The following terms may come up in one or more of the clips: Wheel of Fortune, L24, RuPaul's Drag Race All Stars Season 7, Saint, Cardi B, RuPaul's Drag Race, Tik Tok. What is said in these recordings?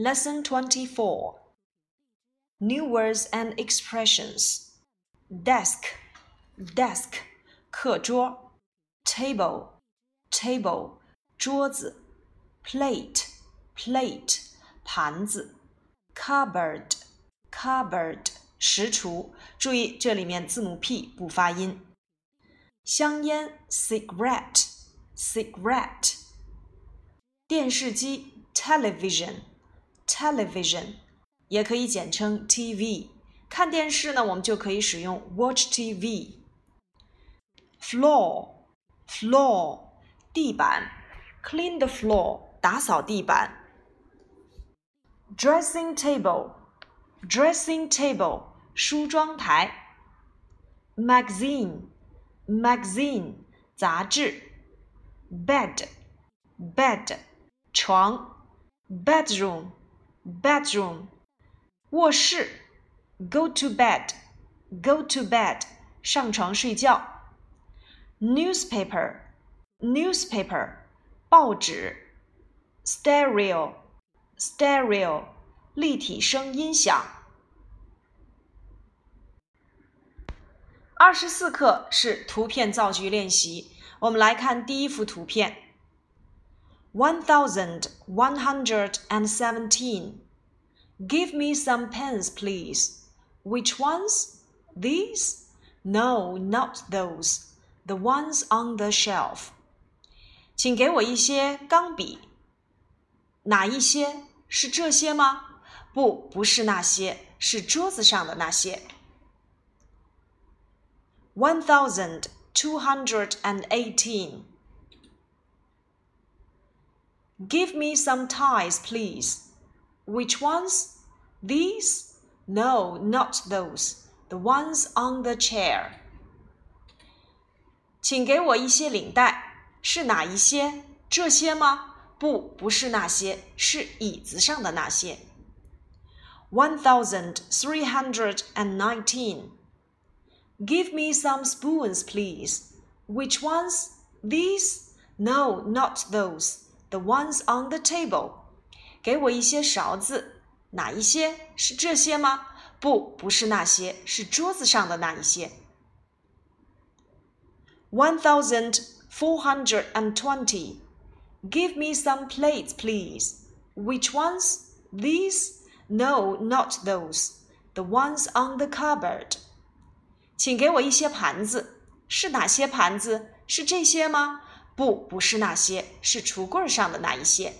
Lesson 24. New words and expressions. Desk, 课桌 Table, 桌子 Plate, 盘子 Cupboard, 食橱注意这里面字母 P 不发音香烟 Cigarette 电视机 Television 也可以简称 TV 看电视呢我们就可以使用 Watch TV Floor 地板 Clean the floor 打扫地板 Dressing table 梳妆台 Magazine 杂志 Bed 床 Bedroom 卧室 Go to bed 上床睡觉Newspaper 报纸 Stereo 立体声音响24课是图片造句练习我们来看第一幅图片 1117 Give me some pens please Which ones? These? No, not those The ones on the shelf. 请给我一些钢笔。哪一些？是这些吗？不是那些，是桌子上的那些。1218 Give me some ties, please. Which ones? These? No, not those. The ones on the chair.请给我一些领带，是哪一些？这些吗？不是那些，是椅子上的那些。1319 Give me some spoons, please. Which ones? These? No, not those. The ones on the table. 给我一些勺子，哪一些？是这些吗？不是那些，是桌子上的那一些。1420 Give me some plates, please. Which ones? These? No, not those. The ones on the cupboard. 请给我一些盘子。是哪些盘子？是这些吗？不是那些，是橱柜上的那一些。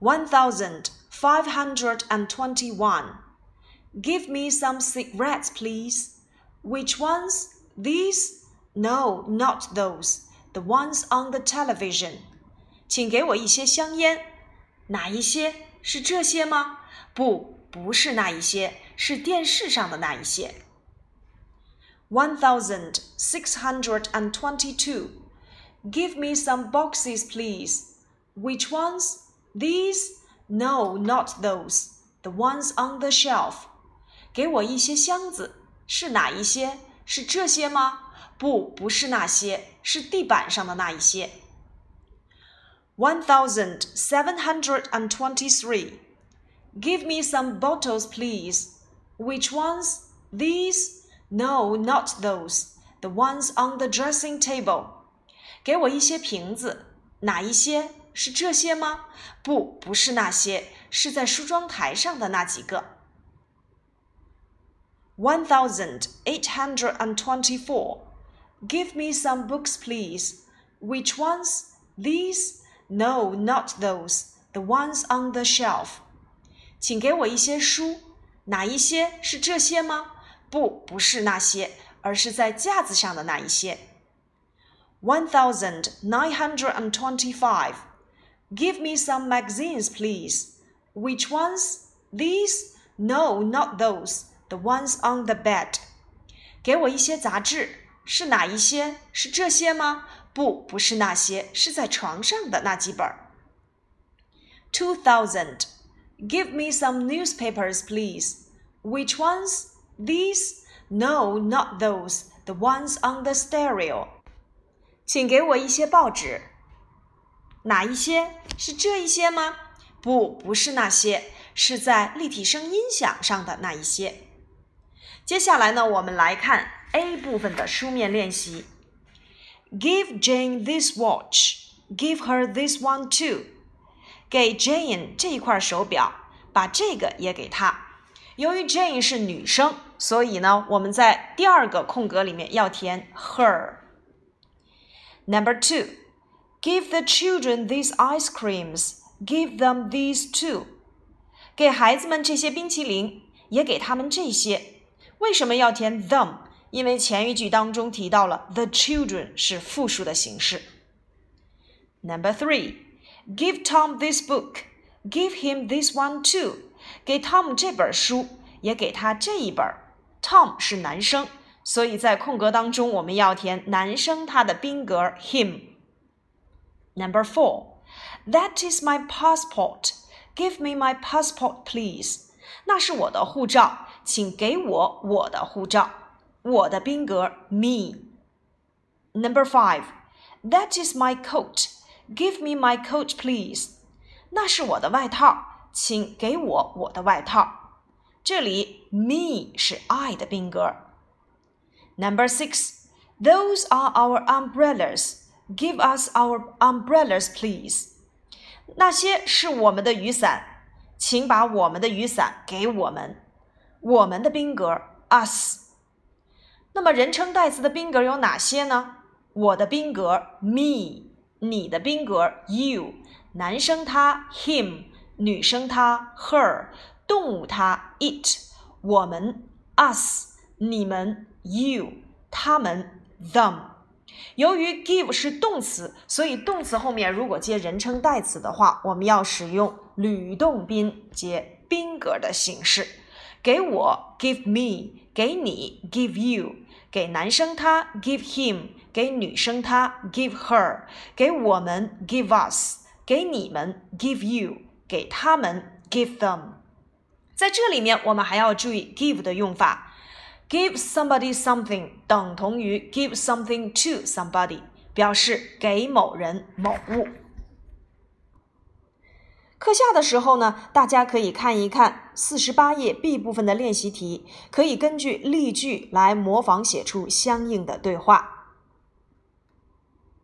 1521 Give me some cigarettes, please. Which ones? These?No, not those. The ones on the television. 请给我一些香烟。哪一些？是这些吗？不是那一些，是电视上的那一些。1622 Give me some boxes, please. Which ones? These? No, not those. The ones on the shelf. 给我一些箱子。是哪一些？是这些吗？不是那些，是地板上的那一些。1723 Give me some bottles, please. Which ones? These? No, not those. The ones on the dressing table. 给我一些瓶子，哪一些？是这些吗？不是那些，是在梳妆台上的那几个。1824Give me some books, please. Which ones? These? No, not those. The ones on the shelf. 请给我一些书。哪一些？是这些吗？不是那些，而是在架子上的那一些。1925 Give me some magazines, please. Which ones? These? No, not those. The ones on the bed. 给我一些杂志。是哪一些？是这些吗？不是那些，是在床上的那几本。2000 Give me some newspapers, please. Which ones? These? No, not those. The ones on the stereo. 请给我一些报纸。哪一些？是这一些吗？不是那些，是在立体声音响上的那一些。接下来呢，我们来看 A 部分的书面练习。Give Jane this watch. Give her this one too. 给 Jane 这一块手表，把这个也给她。由于 Jane 是女生，所以呢，我们在第二个空格里面要填 her。Number 2, give the children these ice creams. Give them these too. 给孩子们这些冰淇淋，也给他们这些。为什么要填 them？ 因为前一句当中提到了 the children 是复数的形式。Number 3, give Tom this book. Give him this one too. 给 Tom 这本书，也给他这一本。Tom 是男生。所以在空格当中，我们要填男生他的宾格 him。Number 4, that is my passport. Give me my passport, please. 那是我的护照，请给我我的护照。我的宾格 me。Number 5, that is my coat. Give me my coat, please. 那是我的外套，请给我我的外套。这里 me 是 I 的宾格。Number 6, those are our umbrellas. Give us our umbrellas, please. 那些是我们的雨伞，请把我们的雨伞给我们。我们的宾格 us。 那么人称代词的宾格有哪些呢？我的宾格 me， 你的宾格 you， 男生他 him， 女生他 her， 动物他 it， 我们 us， 你们you， 他们 them。 由于 give 是动词，所以动词后面如果接人称代词的话，我们要使用吕动宾接宾格的形式。给我 give me， 给你 give you， 给男生他 give him， 给女生他 give her， 给我们 give us， 给你们 give you， 给他们 give them。 在这里面我们还要注意 give 的用法。Give somebody something 等同于 give something to somebody， 表示给某人某物。课下的时候呢，大家可以看一看48页 B 部分的练习题，可以根据例句来模仿写出相应的对话。